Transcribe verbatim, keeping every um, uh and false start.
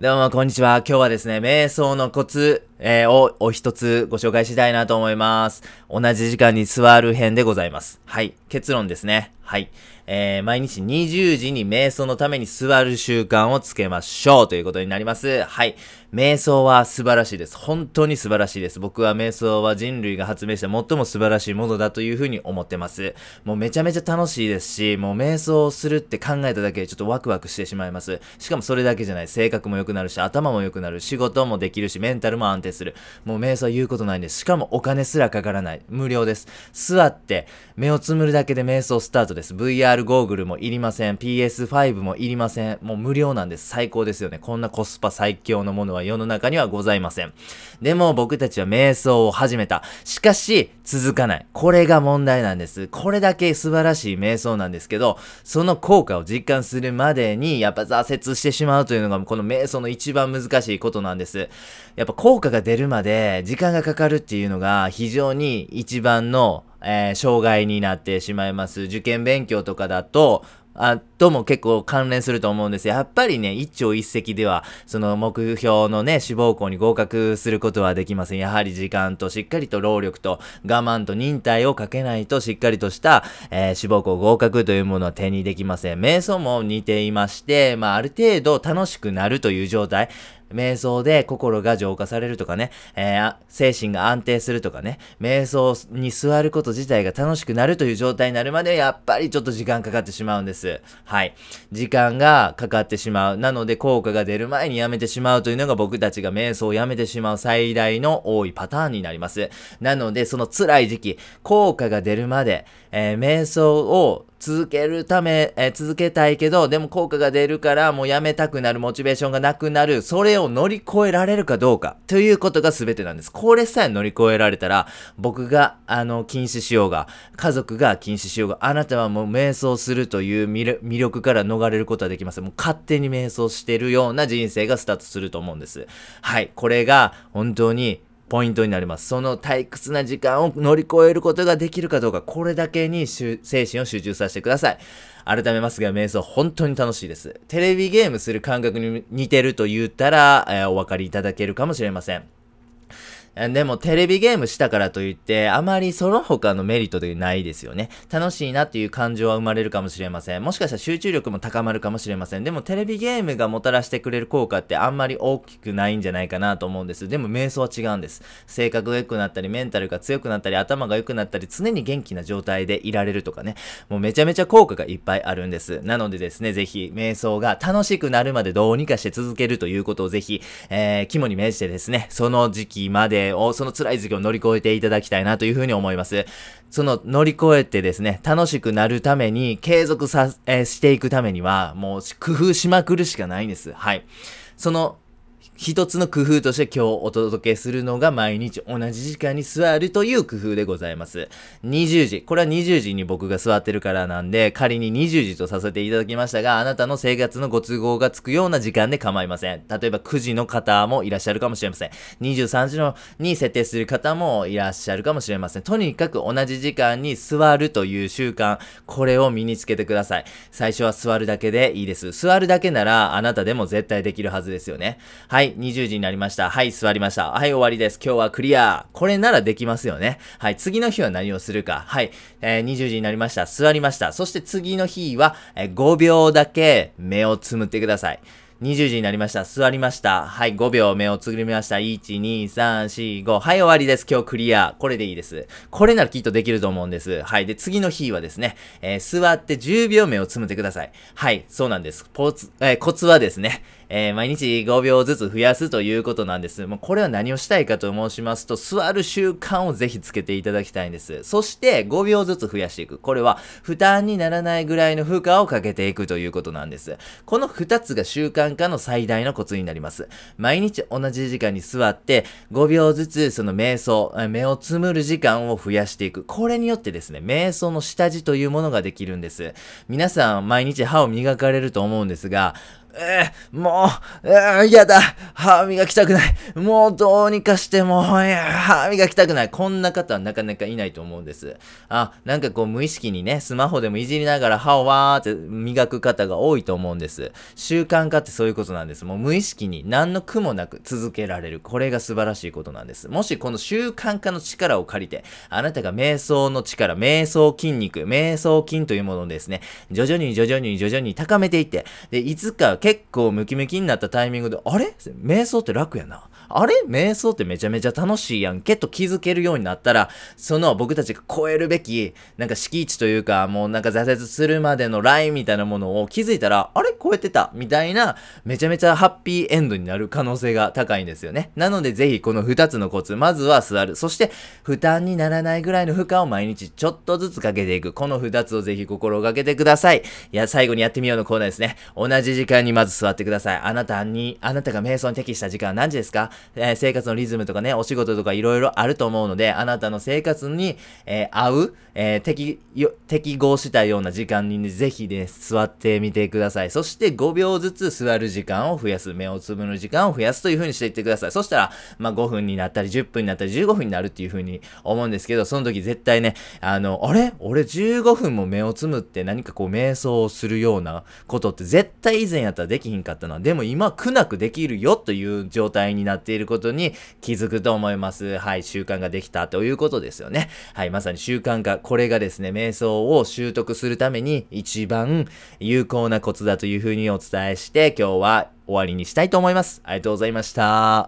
どうもこんにちは。今日はですね、瞑想のコツ、えー、をお一つご紹介したいなと思います。同じ時間に座る編でございます。はい。結論ですね。はい。えー、毎日にじゅうじに瞑想のために座る習慣をつけましょうということになります。はい。瞑想は素晴らしいです。本当に素晴らしいです。僕は瞑想は人類が発明した最も素晴らしいものだというふうに思ってます。もうめちゃめちゃ楽しいですし、もう瞑想をするって考えただけでちょっとワクワクしてしまいます。しかもそれだけじゃない。性格も良くなるし、頭も良くなる。仕事もできるし、メンタルも安定する。もう瞑想は言うことないんです。しかもお金すらかからない。無料です。座って目をつむるだけで瞑想スタートです。 ブイアール ゴーグルもいりません。 ピーエスファイブ もいりません。もう無料なんです。最高ですよね。こんなコスパ最強のものは世の中にはございません。でも僕たちは瞑想を始めた。しかし続かない。これが問題なんです。これだけ素晴らしい瞑想なんですけど、その効果を実感するまでにやっぱ挫折してしまうというのがこの瞑想の一番難しいことなんです。やっぱ効果が出るまで時間がかかるっていうのが非常に一番の、えー、障害になってしまいます。受験勉強とかだとあとも結構関連すると思うんです。やっぱりね、一朝一夕ではその目標のね志望校に合格することはできません。やはり時間としっかりと労力と我慢と忍耐をかけないとしっかりとした、えー、志望校合格というものは手にできません。瞑想も似ていまして、まあある程度楽しくなるという状態。瞑想で心が浄化されるとかね、えー、精神が安定するとかね、瞑想に座ること自体が楽しくなるという状態になるまでやっぱりちょっと時間かかってしまうんです。はい。時間がかかってしまう。なので効果が出る前にやめてしまうというのが僕たちが瞑想をやめてしまう最大の多いパターンになります。なのでその辛い時期、効果が出るまで、えー、瞑想を続けるため、えー、続けたいけど、でも効果が出るからもうやめたくなる、モチベーションがなくなる、それを乗り越えられるかどうかということが全てなんです。これさえ乗り越えられたら、僕があの禁止しようが、家族が禁止しようが、あなたはもう瞑想するという魅力から逃れることはできません。もう勝手に瞑想してるような人生がスタートすると思うんです。はい、これが本当にポイントになります。その退屈な時間を乗り越えることができるかどうか、これだけに精神を集中させてください。改めますが、瞑想本当に楽しいです。テレビゲームする感覚に似てると言ったら、えー、お分かりいただけるかもしれません。でもテレビゲームしたからといってあまりその他のメリットでないですよね。楽しいなっていう感情は生まれるかもしれません。もしかしたら集中力も高まるかもしれません。でもテレビゲームがもたらしてくれる効果ってあんまり大きくないんじゃないかなと思うんです。でも瞑想は違うんです。性格が良くなったり、メンタルが強くなったり、頭が良くなったり、常に元気な状態でいられるとかね。もうめちゃめちゃ効果がいっぱいあるんです。なのでですね、ぜひ瞑想が楽しくなるまでどうにかして続けるということをぜひ、えー、肝に銘じてですね、その時期までをその辛い時期を乗り越えていただきたいなというふうに思います。その乗り越えてですね、楽しくなるために継続さ、えー、していくためにはもう工夫しまくるしかないんです。はい。その一つの工夫として今日お届けするのが毎日同じ時間に座るという工夫でございます。にじゅうじ。これはにじゅうじに僕が座ってるからなんで、仮ににじゅうじとさせていただきましたが、あなたの生活のご都合がつくような時間で構いません。例えばくじの方もいらっしゃるかもしれません。にじゅうさんじのに設定する方もいらっしゃるかもしれません。とにかく同じ時間に座るという習慣、これを身につけてください。最初は座るだけでいいです。座るだけならあなたでも絶対できるはずですよね。はい。にじゅうじになりました。はい、座りました。はい、終わりです。今日はクリア。これならできますよね。はい、次の日は何をするか。はい、えー、にじゅうじになりました。座りました。そして次の日は、えー、ごびょうだけ目をつむってください。にじゅうじになりました。座りました。はい、ごびょう目をつむりました。いち、に、さん、し、ご。はい、終わりです。今日クリア。これでいいです。これならきっとできると思うんです。はい。で、次の日はですね、えー、座ってじゅうびょう目をつむってください。はい、そうなんです。ポーツ、えー、コツはですね、えー、毎日ごびょうずつ増やすということなんです。もうこれは何をしたいかと申しますと、座る習慣をぜひつけていただきたいんです。そしてごびょうずつ増やしていく。これは負担にならないぐらいの負荷をかけていくということなんです。このふたつが習慣化の最大のコツになります。毎日同じ時間に座ってごびょうずつその瞑想、目をつむる時間を増やしていく。これによってですね、瞑想の下地というものができるんです。皆さん毎日歯を磨かれると思うんですが、えー、もう、えー、やだ、歯磨きたくない、もうどうにかしてもう歯磨きたくない、こんな方はなかなかいないと思うんです。あ、なんかこう無意識にね、スマホでもいじりながら歯をわーって磨く方が多いと思うんです。習慣化ってそういうことなんです。もう無意識に何の苦もなく続けられる、これが素晴らしいことなんです。もしこの習慣化の力を借りて、あなたが瞑想の力、瞑想筋肉、瞑想筋というものをですね、徐々に徐々に徐々に高めていって、でいつか結構ムキムキになったタイミングで、あれ瞑想って楽やな、あれ瞑想ってめちゃめちゃ楽しいやんけと気づけるようになったら、その僕たちが超えるべきなんか敷地というか、もうなんか挫折するまでのラインみたいなものを気づいたら、あれ超えてたみたいな、めちゃめちゃハッピーエンドになる可能性が高いんですよね。なのでぜひこのふたつのコツ、まずは座る、そして負担にならないぐらいの負荷を毎日ちょっとずつかけていく、このふたつをぜひ心がけてください。いや、最後にやってみようのコーナーですね。同じ時間にまず座ってください。あなたにあなたが瞑想に適した時間は何時ですか？えー、生活のリズムとかね、お仕事とかいろいろあると思うので、あなたの生活に、えー、合う、えー、適よ適合したような時間に、ね、ぜひね、座ってみてください。そしてごびょうずつ座る時間を増やす、目をつぶる時間を増やすという風にしていってください。そしたら、まあ、ごふんになったりじゅっぷんになったりじゅうごふんになるっていう風に思うんですけど、その時絶対ね、あの、あれ俺じゅうごふんも目をつむって何かこう瞑想をするようなことって絶対以前やったらできひんかったな。でも今苦なくできるよという状態になっていることに気づくと思います。はい、習慣ができたということですよね。はい、まさに習慣化。これがですね、瞑想を習得するために一番有効なコツだというふうにお伝えして、今日は終わりにしたいと思います。ありがとうございました。